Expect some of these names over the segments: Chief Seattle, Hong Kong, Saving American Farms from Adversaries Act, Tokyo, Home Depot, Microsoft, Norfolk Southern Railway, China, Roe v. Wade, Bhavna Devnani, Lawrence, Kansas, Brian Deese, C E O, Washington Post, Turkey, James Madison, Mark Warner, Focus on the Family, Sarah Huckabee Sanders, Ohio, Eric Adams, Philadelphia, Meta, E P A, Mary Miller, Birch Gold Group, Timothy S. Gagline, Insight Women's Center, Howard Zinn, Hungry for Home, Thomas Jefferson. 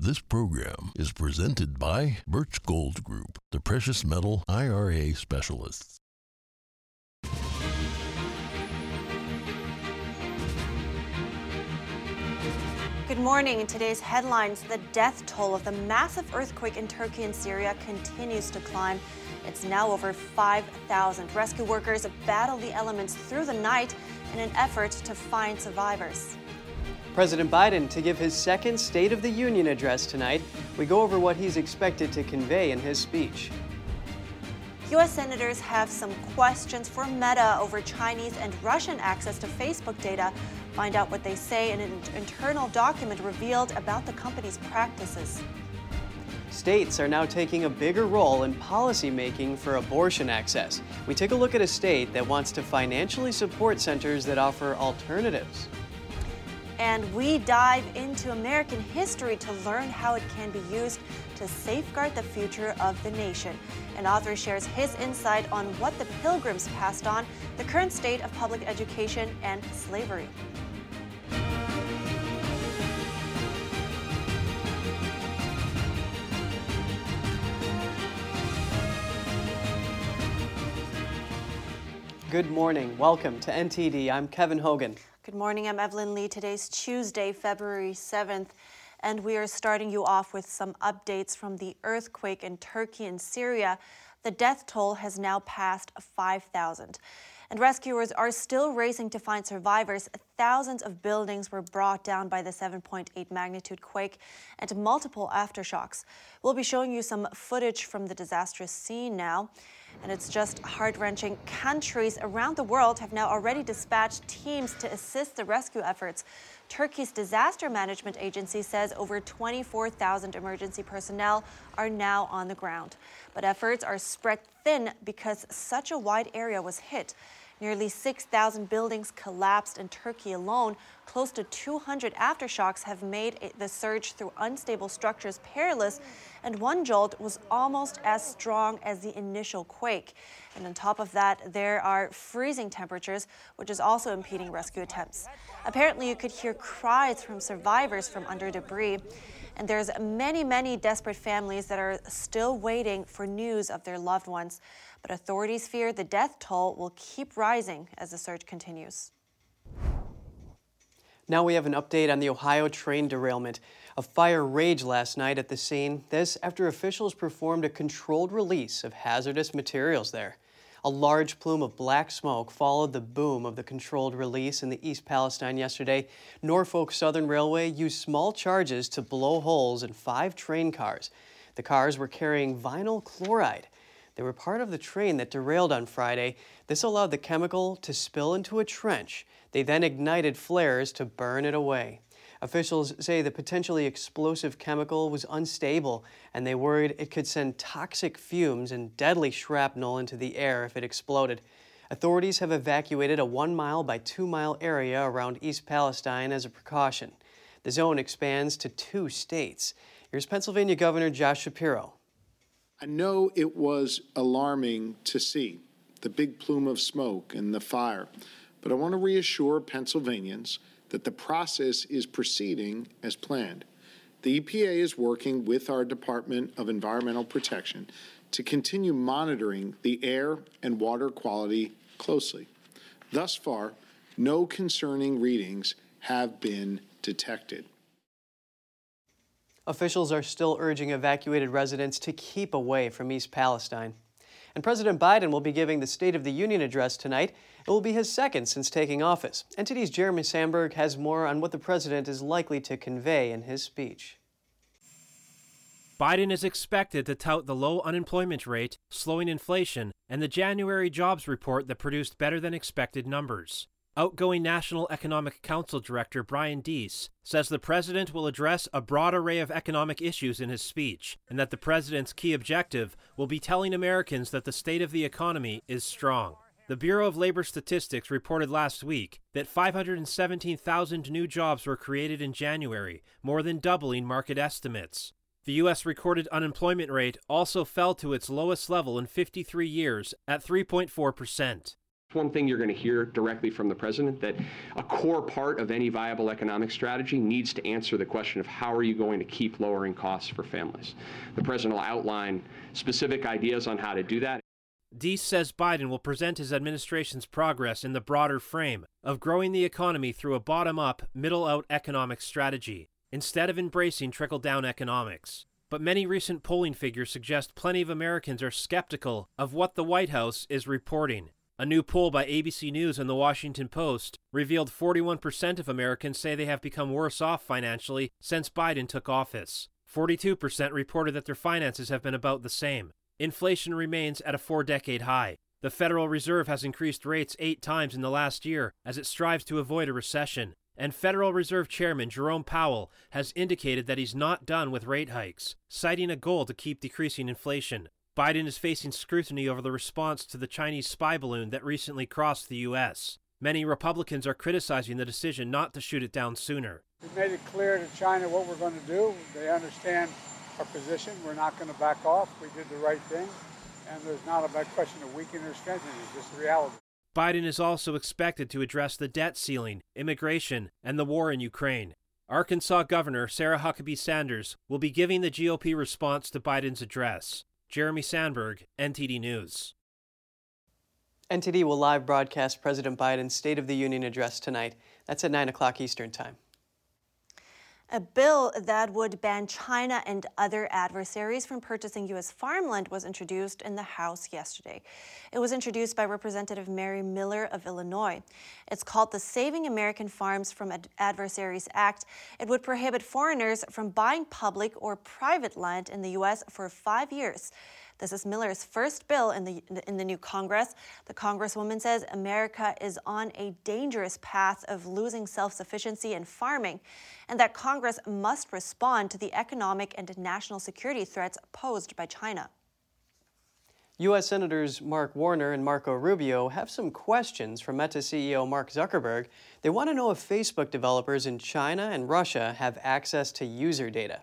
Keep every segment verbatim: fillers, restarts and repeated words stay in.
This program is presented by Birch Gold Group, the precious metal I R A specialists. Good morning. In today's headlines, the death toll of the massive earthquake in Turkey and Syria continues to climb. It's now over five thousand. Rescue workers battled the elements through the night in an effort to find survivors. President Biden to give his second State of the Union address tonight. We go over what he's expected to convey in his speech. U S senators have some questions for Meta over Chinese and Russian access to Facebook data. Find out what they say in an internal document revealed about the company's practices. States are now taking a bigger role in policymaking for abortion access. We take a look at a state that wants to financially support centers that offer alternatives. And we dive into American history to learn how it can be used to safeguard the future of the nation. An author shares his insight on what the Pilgrims passed on, the current state of public education, and slavery. Good morning. Welcome to N T D. I'm Kevin Hogan. Good morning, I'm Evelyn Lee. Today's Tuesday, February seventh, and we are starting you off with some updates from the earthquake in Turkey and Syria. The death toll has now passed five thousand. And rescuers are still racing to find survivors. Thousands of buildings were brought down by the seven point eight magnitude quake and multiple aftershocks. We'll be showing you some footage from the disastrous scene now. And it's just heart-wrenching. Countries around the world have now already dispatched teams to assist the rescue efforts. Turkey's disaster management agency says over twenty-four thousand emergency personnel are now on the ground. But efforts are spread thin because such a wide area was hit. Nearly six thousand buildings collapsed in Turkey alone. Close to two hundred aftershocks have made the surge through unstable structures perilous, and one jolt was almost as strong as the initial quake. And on top of that, there are freezing temperatures, which is also impeding rescue attempts. Apparently, you could hear cries from survivors from under debris. And there's many, many desperate families that are still waiting for news of their loved ones. But authorities fear the death toll will keep rising as the surge continues. Now we have an update on the Ohio train derailment. A fire raged last night at the scene. This after officials performed a controlled release of hazardous materials there. A large plume of black smoke followed the boom of the controlled release in the East Palestine yesterday. Norfolk Southern Railway used small charges to blow holes in five train cars. The cars were carrying vinyl chloride. They were part of the train that derailed on Friday. This allowed the chemical to spill into a trench. They then ignited flares to burn it away. Officials say the potentially explosive chemical was unstable, and they worried it could send toxic fumes and deadly shrapnel into the air if it exploded. Authorities have evacuated a one-mile by two-mile area around East Palestine as a precaution. The zone expands to two states. Here's Pennsylvania Governor Josh Shapiro. I know it was alarming to see the big plume of smoke and the fire, but I want to reassure Pennsylvanians that the process is proceeding as planned. The E P A is working with our Department of Environmental Protection to continue monitoring the air and water quality closely. Thus far, no concerning readings have been detected. Officials are still urging evacuated residents to keep away from East Palestine. And President Biden will be giving the State of the Union address tonight. It will be his second since taking office. N T D's Jeremy Sandberg has more on what the president is likely to convey in his speech. Biden is expected to tout the low unemployment rate, slowing inflation, and the January jobs report that produced better-than-expected numbers. Outgoing National Economic Council Director Brian Deese says the president will address a broad array of economic issues in his speech, and that the president's key objective will be telling Americans that the state of the economy is strong. The Bureau of Labor Statistics reported last week that five hundred seventeen thousand new jobs were created in January, more than doubling market estimates. The U S recorded unemployment rate also fell to its lowest level in fifty-three years at three point four percent. One thing you're going to hear directly from the president, that a core part of any viable economic strategy needs to answer the question of how are you going to keep lowering costs for families. The president will outline specific ideas on how to do that. Deese says Biden will present his administration's progress in the broader frame of growing the economy through a bottom-up, middle-out economic strategy, instead of embracing trickle-down economics. But many recent polling figures suggest plenty of Americans are skeptical of what the White House is reporting. A new poll by A B C News and the Washington Post revealed forty-one percent of Americans say they have become worse off financially since Biden took office. forty-two percent reported that their finances have been about the same. Inflation remains at a four-decade high. The Federal Reserve has increased rates eight times in the last year as it strives to avoid a recession. And Federal Reserve Chairman Jerome Powell has indicated that he's not done with rate hikes, citing a goal to keep decreasing inflation. Biden is facing scrutiny over the response to the Chinese spy balloon that recently crossed the U S. Many Republicans are criticizing the decision not to shoot it down sooner. We've made it clear to China what we're going to do. They understand our position. We're not going to back off. We did the right thing. And there's not a question of weakening or strengthening. It's just reality. Biden is also expected to address the debt ceiling, immigration, and the war in Ukraine. Arkansas Governor Sarah Huckabee Sanders will be giving the G O P response to Biden's address. Jeremy Sandberg, N T D News. N T D will live broadcast President Biden's State of the Union address tonight. That's at nine o'clock Eastern Time. A bill that would ban China and other adversaries from purchasing U S farmland was introduced in the House yesterday. It was introduced by Representative Mary Miller of Illinois. It's called the Saving American Farms from Adversaries Act. It would prohibit foreigners from buying public or private land in the U S for five years. This is Miller's first bill in the in the new Congress. The Congresswoman says America is on a dangerous path of losing self-sufficiency in farming, and that Congress must respond to the economic and national security threats posed by China. U S Senators Mark Warner and Marco Rubio have some questions for Meta C E O Mark Zuckerberg. They want to know if Facebook developers in China and Russia have access to user data.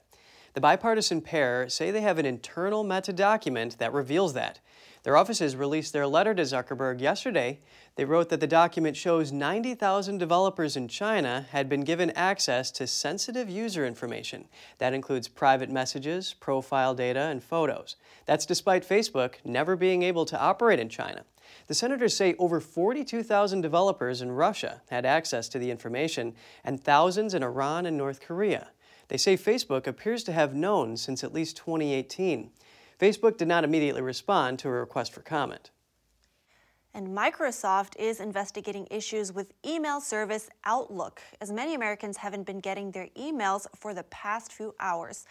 The bipartisan pair say they have an internal Meta document that reveals that. Their offices released their letter to Zuckerberg yesterday. They wrote that the document shows ninety thousand developers in China had been given access to sensitive user information. That includes private messages, profile data, and photos. That's despite Facebook never being able to operate in China. The senators say over forty-two thousand developers in Russia had access to the information, and thousands in Iran and North Korea. They say Facebook appears to have known since at least twenty eighteen. Facebook did not immediately respond to a request for comment. And Microsoft is investigating issues with email service Outlook, as many Americans haven't been getting their emails for the past few hours.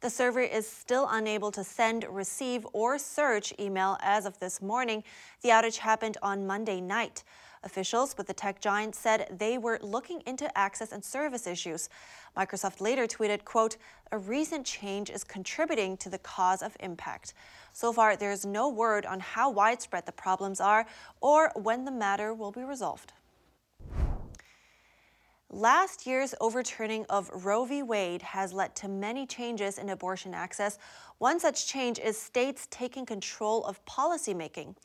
The server is still unable to send, receive, or search email as of this morning. The outage happened on Monday night. Officials with the tech giant said they were looking into access and service issues. Microsoft later tweeted, quote, "A recent change is contributing to the cause of impact." So far, there is no word on how widespread the problems are or when the matter will be resolved. Last year's overturning of Roe v. Wade has led to many changes in abortion access. One such change is states taking control of policymaking.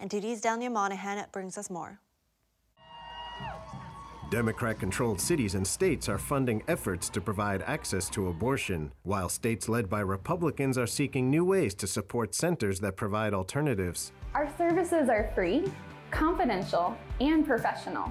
And N T D's Daniel Monahan brings us more. Democrat-controlled cities and states are funding efforts to provide access to abortion, while states led by Republicans are seeking new ways to support centers that provide alternatives. Our services are free, confidential, and professional.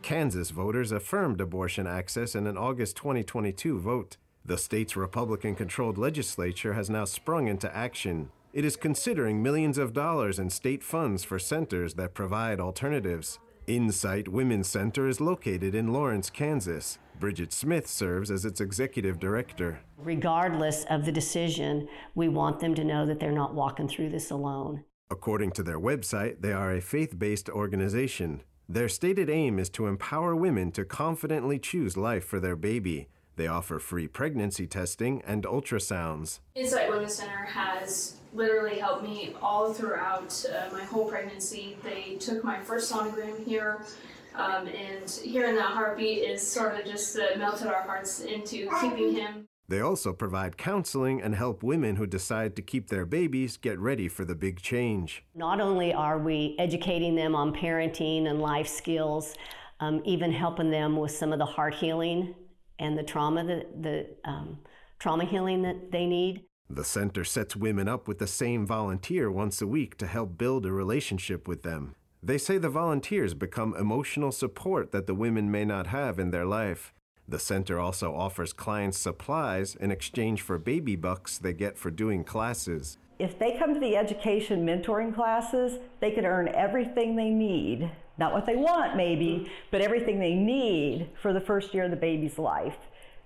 Kansas voters affirmed abortion access in an August twenty twenty-two vote. The state's Republican-controlled legislature has now sprung into action. It is considering millions of dollars in state funds for centers that provide alternatives. Insight Women's Center is located in Lawrence, Kansas. Bridget Smith serves as its executive director. Regardless of the decision, we want them to know that they're not walking through this alone. According to their website, they are a faith-based organization. Their stated aim is to empower women to confidently choose life for their baby. They offer free pregnancy testing and ultrasounds. Insight Women's Center has literally helped me all throughout uh, my whole pregnancy. They took my first sonogram here, um, and hearing that heartbeat is sort of just uh, melted our hearts into keeping him. They also provide counseling and help women who decide to keep their babies get ready for the big change. Not only are we educating them on parenting and life skills, um, even helping them with some of the heart healing and the trauma that the um, trauma healing that they need. The center sets women up with the same volunteer once a week to help build a relationship with them. They say the volunteers become emotional support that the women may not have in their life. The center also offers clients supplies in exchange for baby bucks they get for doing classes. If they come to the education mentoring classes, they can earn everything they need. Not what they want, maybe, but everything they need for the first year of the baby's life.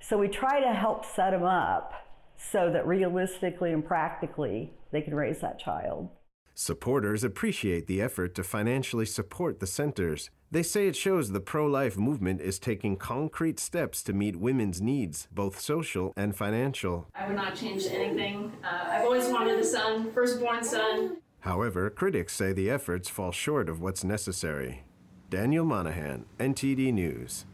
So we try to help set them up so that realistically and practically they can raise that child. Supporters appreciate the effort to financially support the centers. They say it shows the pro-life movement is taking concrete steps to meet women's needs, both social and financial. I would not change anything. Uh, I've always wanted a son, firstborn son. However, critics say the efforts fall short of what's necessary. Daniel Monahan, N T D News.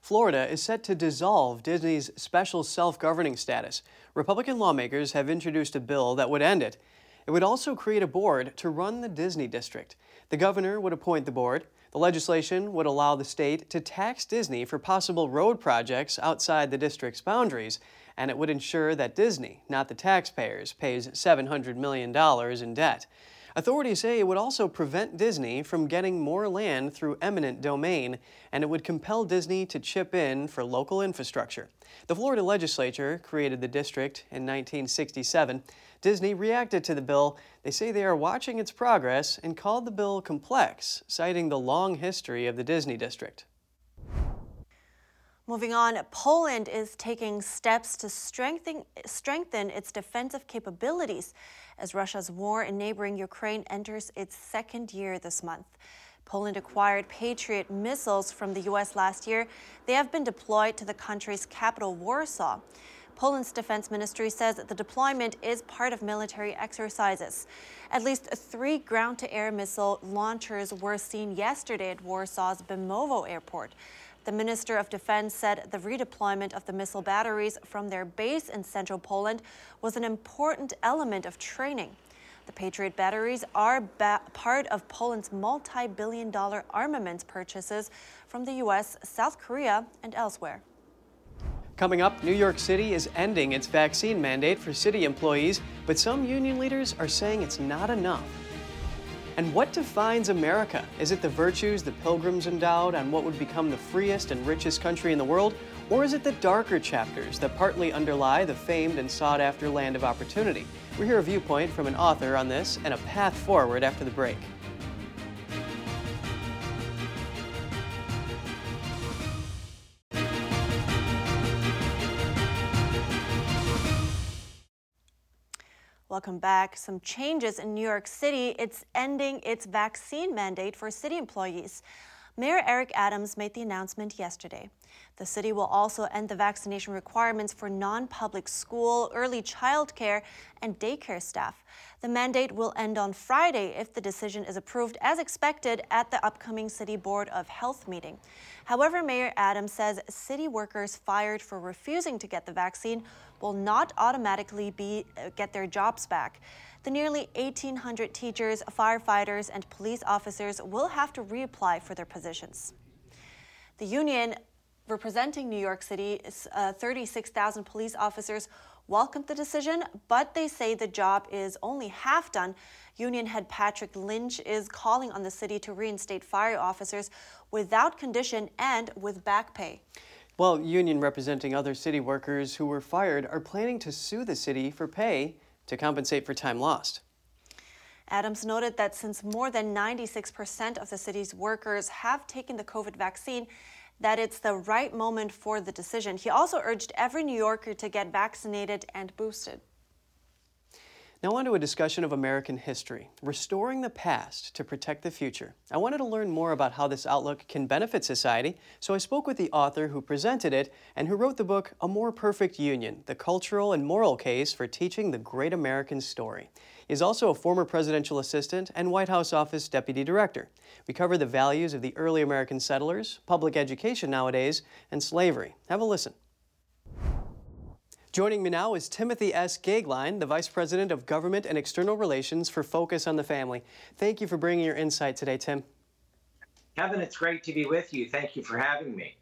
Florida is set to dissolve Disney's special self-governing status. Republican lawmakers have introduced a bill that would end it. It would also create a board to run the Disney district. The governor would appoint the board. The legislation would allow the state to tax Disney for possible road projects outside the district's boundaries, and it would ensure that Disney, not the taxpayers, pays seven hundred million dollars in debt. Authorities say it would also prevent Disney from getting more land through eminent domain, and it would compel Disney to chip in for local infrastructure. The Florida legislature created the district in nineteen sixty-seven. Disney reacted to the bill. They say they are watching its progress and called the bill complex, citing the long history of the Disney district. Moving on, Poland is taking steps to strengthen, strengthen its defensive capabilities as Russia's war in neighboring Ukraine enters its second year this month. Poland acquired Patriot missiles from the U S last year. They have been deployed to the country's capital, Warsaw. Poland's defense ministry says that the deployment is part of military exercises. At least three ground-to-air missile launchers were seen yesterday at Warsaw's Bemowo airport. The Minister of Defense said the redeployment of the missile batteries from their base in central Poland was an important element of training. The Patriot batteries are ba- part of Poland's multi-billion dollar armaments purchases from the U S, South Korea, and elsewhere. Coming up, New York City is ending its vaccine mandate for city employees, but some union leaders are saying it's not enough. And what defines America? Is it the virtues the Pilgrims endowed on what would become the freest and richest country in the world? Or is it the darker chapters that partly underlie the famed and sought-after land of opportunity? We hear a viewpoint from an author on this and a path forward after the break. Welcome back. Some changes in New York City. It's ending its vaccine mandate for city employees. Mayor Eric Adams made the announcement yesterday. The city will also end the vaccination requirements for non-public school, early child care, and daycare staff. The mandate will end on Friday if the decision is approved as expected at the upcoming City Board of Health meeting. However, Mayor Adams says city workers fired for refusing to get the vaccine will not automatically be, uh, get their jobs back. The nearly eighteen hundred teachers, firefighters, and police officers will have to reapply for their positions. The union representing New York City's uh, thirty-six thousand police officers welcomed the decision, but they say the job is only half done. Union head Patrick Lynch is calling on the city to reinstate fire officers without condition and with back pay. Well, union representing other city workers who were fired are planning to sue the city for pay to compensate for time lost. Adams noted that since more than ninety-six percent of the city's workers have taken the COVID vaccine, that it's the right moment for the decision. He also urged every New Yorker to get vaccinated and boosted. Now on to a discussion of American history, restoring the past to protect the future. I wanted to learn more about how this outlook can benefit society, so I spoke with the author who presented it and who wrote the book A More Perfect Union, The Cultural and Moral Case for Teaching the Great American Story. He is also a former presidential assistant and White House office deputy director. We cover the values of the early American settlers, public education nowadays, and slavery. Have a listen. Joining me now is Timothy S. Gagline, the Vice President of Government and External Relations for Focus on the Family. Thank you for bringing your insight today, Tim. Kevin, it's great to be with you. Thank you for having me.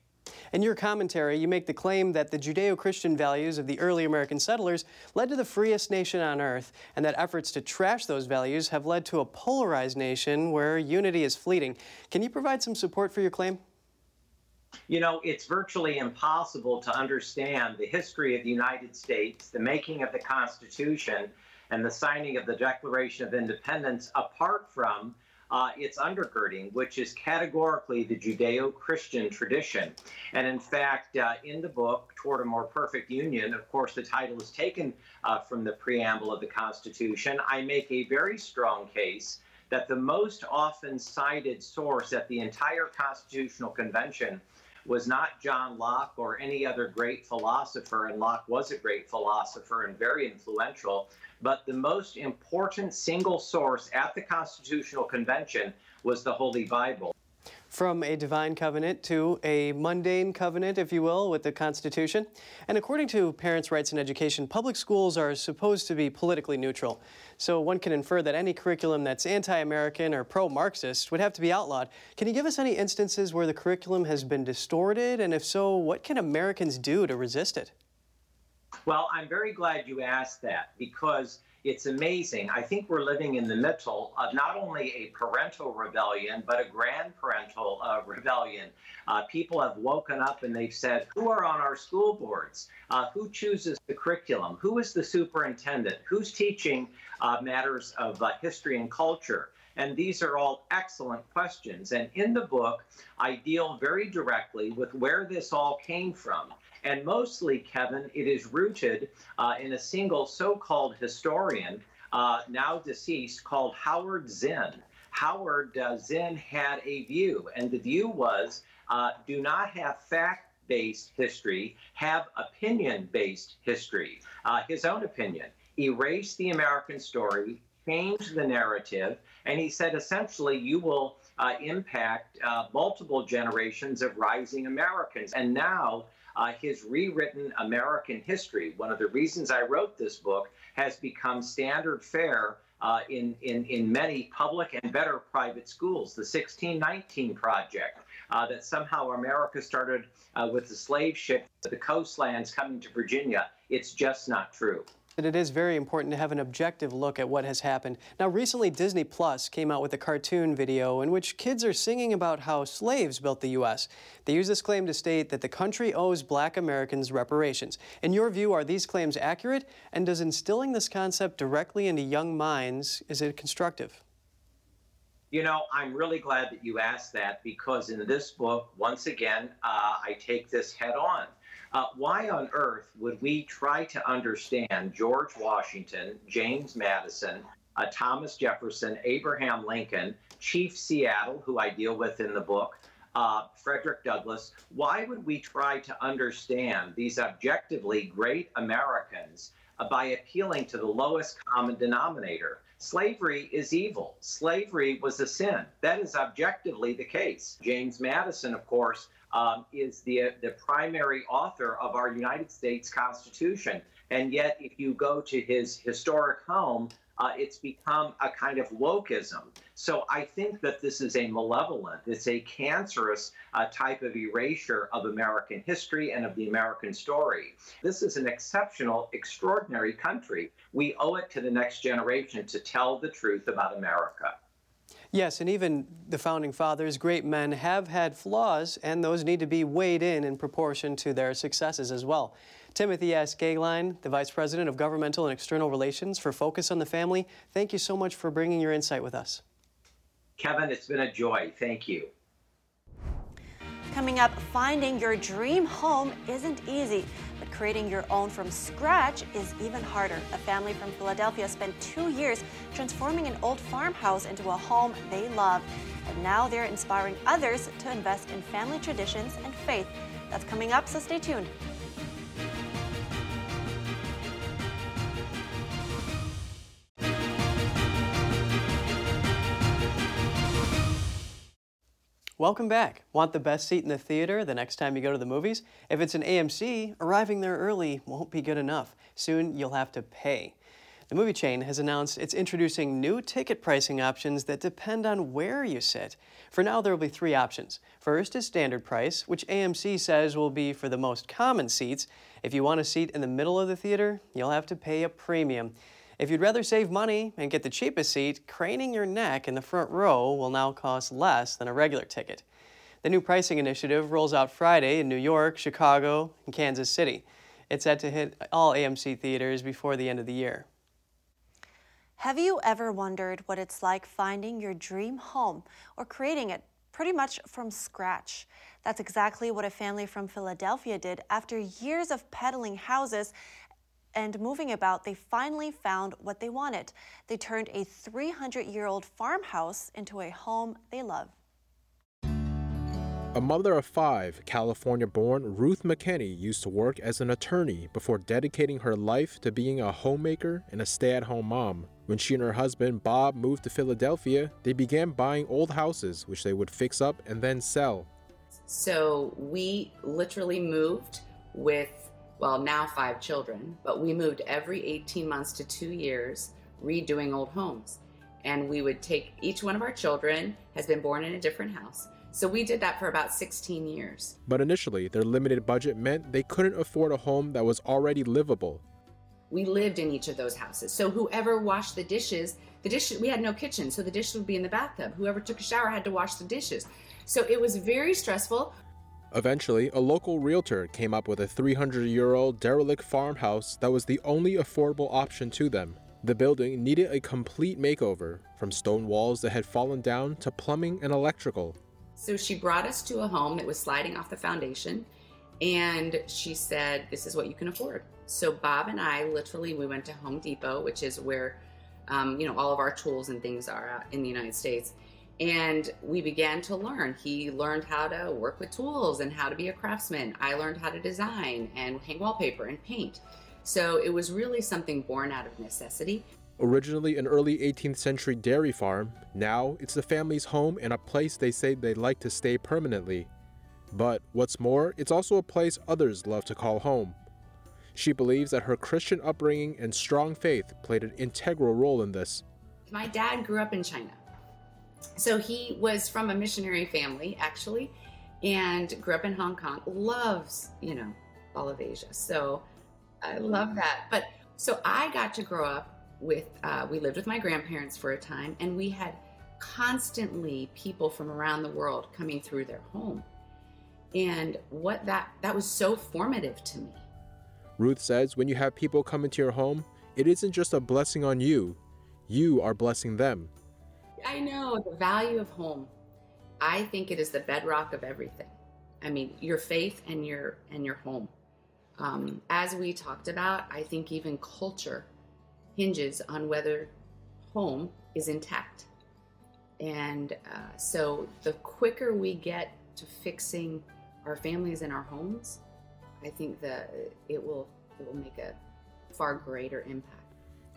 In your commentary, you make the claim that the Judeo-Christian values of the early American settlers led to the freest nation on earth, and that efforts to trash those values have led to a polarized nation where unity is fleeting. Can you provide some support for your claim? You know, it's virtually impossible to understand the history of the United States, the making of the Constitution, and the signing of the Declaration of Independence apart from Uh, its undergirding, which is categorically the Judeo-Christian tradition. And in fact, uh, in the book, Toward a More Perfect Union, of course, the title is taken uh, from the preamble of the Constitution. I make a very strong case that the most often cited source at the entire Constitutional Convention was not John Locke or any other great philosopher, and Locke was a great philosopher and very influential, but the most important single source at the Constitutional Convention was the Holy Bible. From a divine covenant to a mundane covenant, if you will, with the Constitution. And according to Parents' Rights in Education, public schools are supposed to be politically neutral. So one can infer that any curriculum that's anti-American or pro-Marxist would have to be outlawed. Can you give us any instances where the curriculum has been distorted? And if so, what can Americans do to resist it? Well, I'm very glad you asked that, because it's amazing. I think we're living in the middle of not only a parental rebellion, but a grand parental uh, rebellion. Uh, people have woken up and they've said, who are on our school boards? Uh, who chooses the curriculum? Who is the superintendent? Who's teaching uh, matters of uh, history and culture? And these are all excellent questions. And in the book, I deal very directly with where this all came from. And mostly, Kevin, it is rooted uh, in a single so-called historian, uh, now deceased, called Howard Zinn. Howard uh, Zinn had a view, and the view was uh, do not have fact-based history, have opinion-based history. Uh, his own opinion, erase the American story, change the narrative, and he said essentially you will uh, impact uh, multiple generations of rising Americans. And now, Uh, his rewritten American history, one of the reasons I wrote this book, has become standard fare uh, in, in, in many public and better private schools. The sixteen nineteen Project, uh, that somehow America started uh, with the slave ship, the coastlands coming to Virginia. It's just not true. And it is very important to have an objective look at what has happened. Now, recently, Disney Plus came out with a cartoon video in which kids are singing about how slaves built the U S. They use this claim to state that the country owes black Americans reparations. In your view, are these claims accurate? And does instilling this concept directly into young minds, is it constructive? You know, I'm really glad that you asked that, because in this book, once again, uh, I take this head on. Uh, why on earth would we try to understand George Washington, James Madison, uh, Thomas Jefferson, Abraham Lincoln, Chief Seattle, who I deal with in the book, uh, Frederick Douglass? Why would we try to understand these objectively great Americans uh, by appealing to the lowest common denominator? Slavery is evil. Slavery was a sin. That is objectively the case. James Madison, of course, Um, is the, the primary author of our United States Constitution. And yet, if you go to his historic home, uh, it's become a kind of wokeism. So I think that this is a malevolent, it's a cancerous uh, type of erasure of American history and of the American story. This is an exceptional, extraordinary country. We owe it to the next generation to tell the truth about America. Yes, and even the Founding Fathers, great men, have had flaws, and those need to be weighed in in proportion to their successes as well. Timothy S. Gagline, the Vice President of Governmental and External Relations for Focus on the Family, thank you so much for bringing your insight with us. Kevin, it's been a joy. Thank you. Coming up, finding your dream home isn't easy, but creating your own from scratch is even harder. A family from Philadelphia spent two years transforming an old farmhouse into a home they love. And now they're inspiring others to invest in family traditions and faith. That's coming up, so stay tuned. Welcome back. Want the best seat in the theater the next time you go to the movies? If it's an A M C, arriving there early won't be good enough. Soon you'll have to pay. The movie chain has announced it's introducing new ticket pricing options that depend on where you sit. For now, there will be three options. First is standard price, which A M C says will be for the most common seats. If you want a seat in the middle of the theater, you'll have to pay a premium. If you'd rather save money and get the cheapest seat, craning your neck in the front row will now cost less than a regular ticket. The new pricing initiative rolls out Friday in New York, Chicago, and Kansas City. It's set to hit all A M C theaters before the end of the year. Have you ever wondered what it's like finding your dream home or creating it pretty much from scratch? That's exactly what a family from Philadelphia did. After years of peddling houses and moving about, they finally found what they wanted. They turned a three hundred year old farmhouse into a home they love. A mother of five, California-born Ruth McKenney used to work as an attorney before dedicating her life to being a homemaker and a stay-at-home mom. When she and her husband, Bob, moved to Philadelphia, they began buying old houses, which they would fix up and then sell. So we literally moved with well, now five children, but we moved every eighteen months to two years, redoing old homes. And we would take, each one of our children has been born in a different house. So we did that for about sixteen years. But initially, their limited budget meant they couldn't afford a home that was already livable. We lived in each of those houses. So whoever washed the dishes, the dish, we had no kitchen, so the dishes would be in the bathtub. Whoever took a shower had to wash the dishes. So it was very stressful. Eventually, a local realtor came up with a three hundred year old derelict farmhouse that was the only affordable option to them. The building needed a complete makeover, from stone walls that had fallen down to plumbing and electrical. So she brought us to a home that was sliding off the foundation, and she said, this is what you can afford. So Bob and I, literally, we went to Home Depot, which is where um, you know, all of our tools and things are in the United States. And we began to learn. He learned how to work with tools and how to be a craftsman. I learned how to design and hang wallpaper and paint. So it was really something born out of necessity. Originally an early eighteenth century dairy farm, now it's the family's home and a place they say they'd like to stay permanently. But what's more, it's also a place others love to call home. She believes that her Christian upbringing and strong faith played an integral role in this. My dad grew up in China. So he was from a missionary family, actually, and grew up in Hong Kong, loves, you know, all of Asia. So I love that. But so I got to grow up with, uh, we lived with my grandparents for a time, and we had constantly people from around the world coming through their home. And what that, that was so formative to me. Ruth says when you have people come into your home, it isn't just a blessing on you, you are blessing them. I know the value of home. I think it is the bedrock of everything. I mean, your faith and your and your home. Um, as we talked about, I think even culture hinges on whether home is intact. And uh, so the quicker we get to fixing our families and our homes, I think that it will it will make a far greater impact.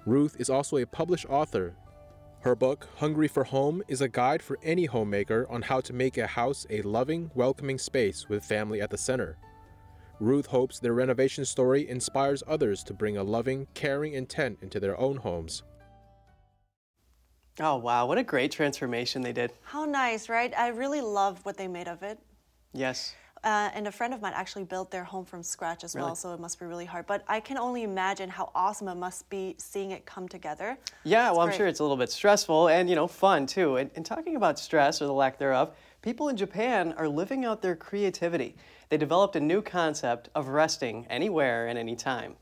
Ruth is also a published author. Her book, Hungry for Home, is a guide for any homemaker on how to make a house a loving, welcoming space with family at the center. Ruth hopes their renovation story inspires others to bring a loving, caring intent into their own homes. Oh, wow. What a great transformation they did. How nice, right? I really love what they made of it. Yes. Uh, and a friend of mine actually built their home from scratch as really? well, so it must be really hard. But I can only imagine how awesome it must be seeing it come together. Yeah, it's well, great. I'm sure it's a little bit stressful and, you know, fun, too. And, and talking about stress or the lack thereof, people in Japan are living out their creativity. They developed a new concept of resting anywhere and anytime.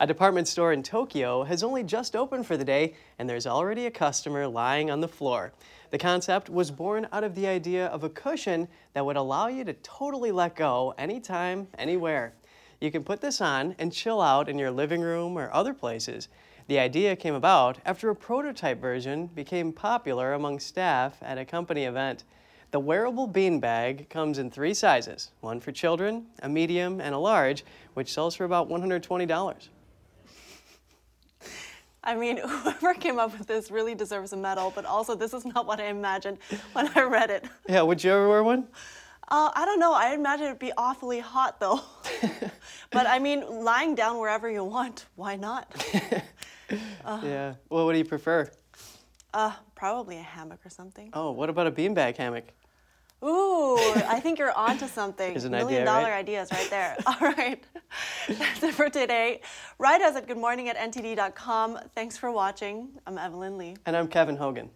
A department store in Tokyo has only just opened for the day, and there's already a customer lying on the floor. The concept was born out of the idea of a cushion that would allow you to totally let go anytime, anywhere. You can put this on and chill out in your living room or other places. The idea came about after a prototype version became popular among staff at a company event. The wearable beanbag comes in three sizes, one for children, a medium, and a large, which sells for about one hundred twenty dollars. I mean, whoever came up with this really deserves a medal, but also this is not what I imagined when I read it. Yeah, would you ever wear one? Uh, I don't know. I imagine it'd be awfully hot, though. But I mean, lying down wherever you want, why not? uh, yeah. Well, what do you prefer? Uh, probably a hammock or something. Oh, what about a beanbag hammock? Ooh, I think you're onto something. There's an Million idea, dollar right? ideas right there. All right. That's it for today. Write us at good morning at N T D dot com. Thanks for watching. I'm Evelyn Lee. And I'm Kevin Hogan.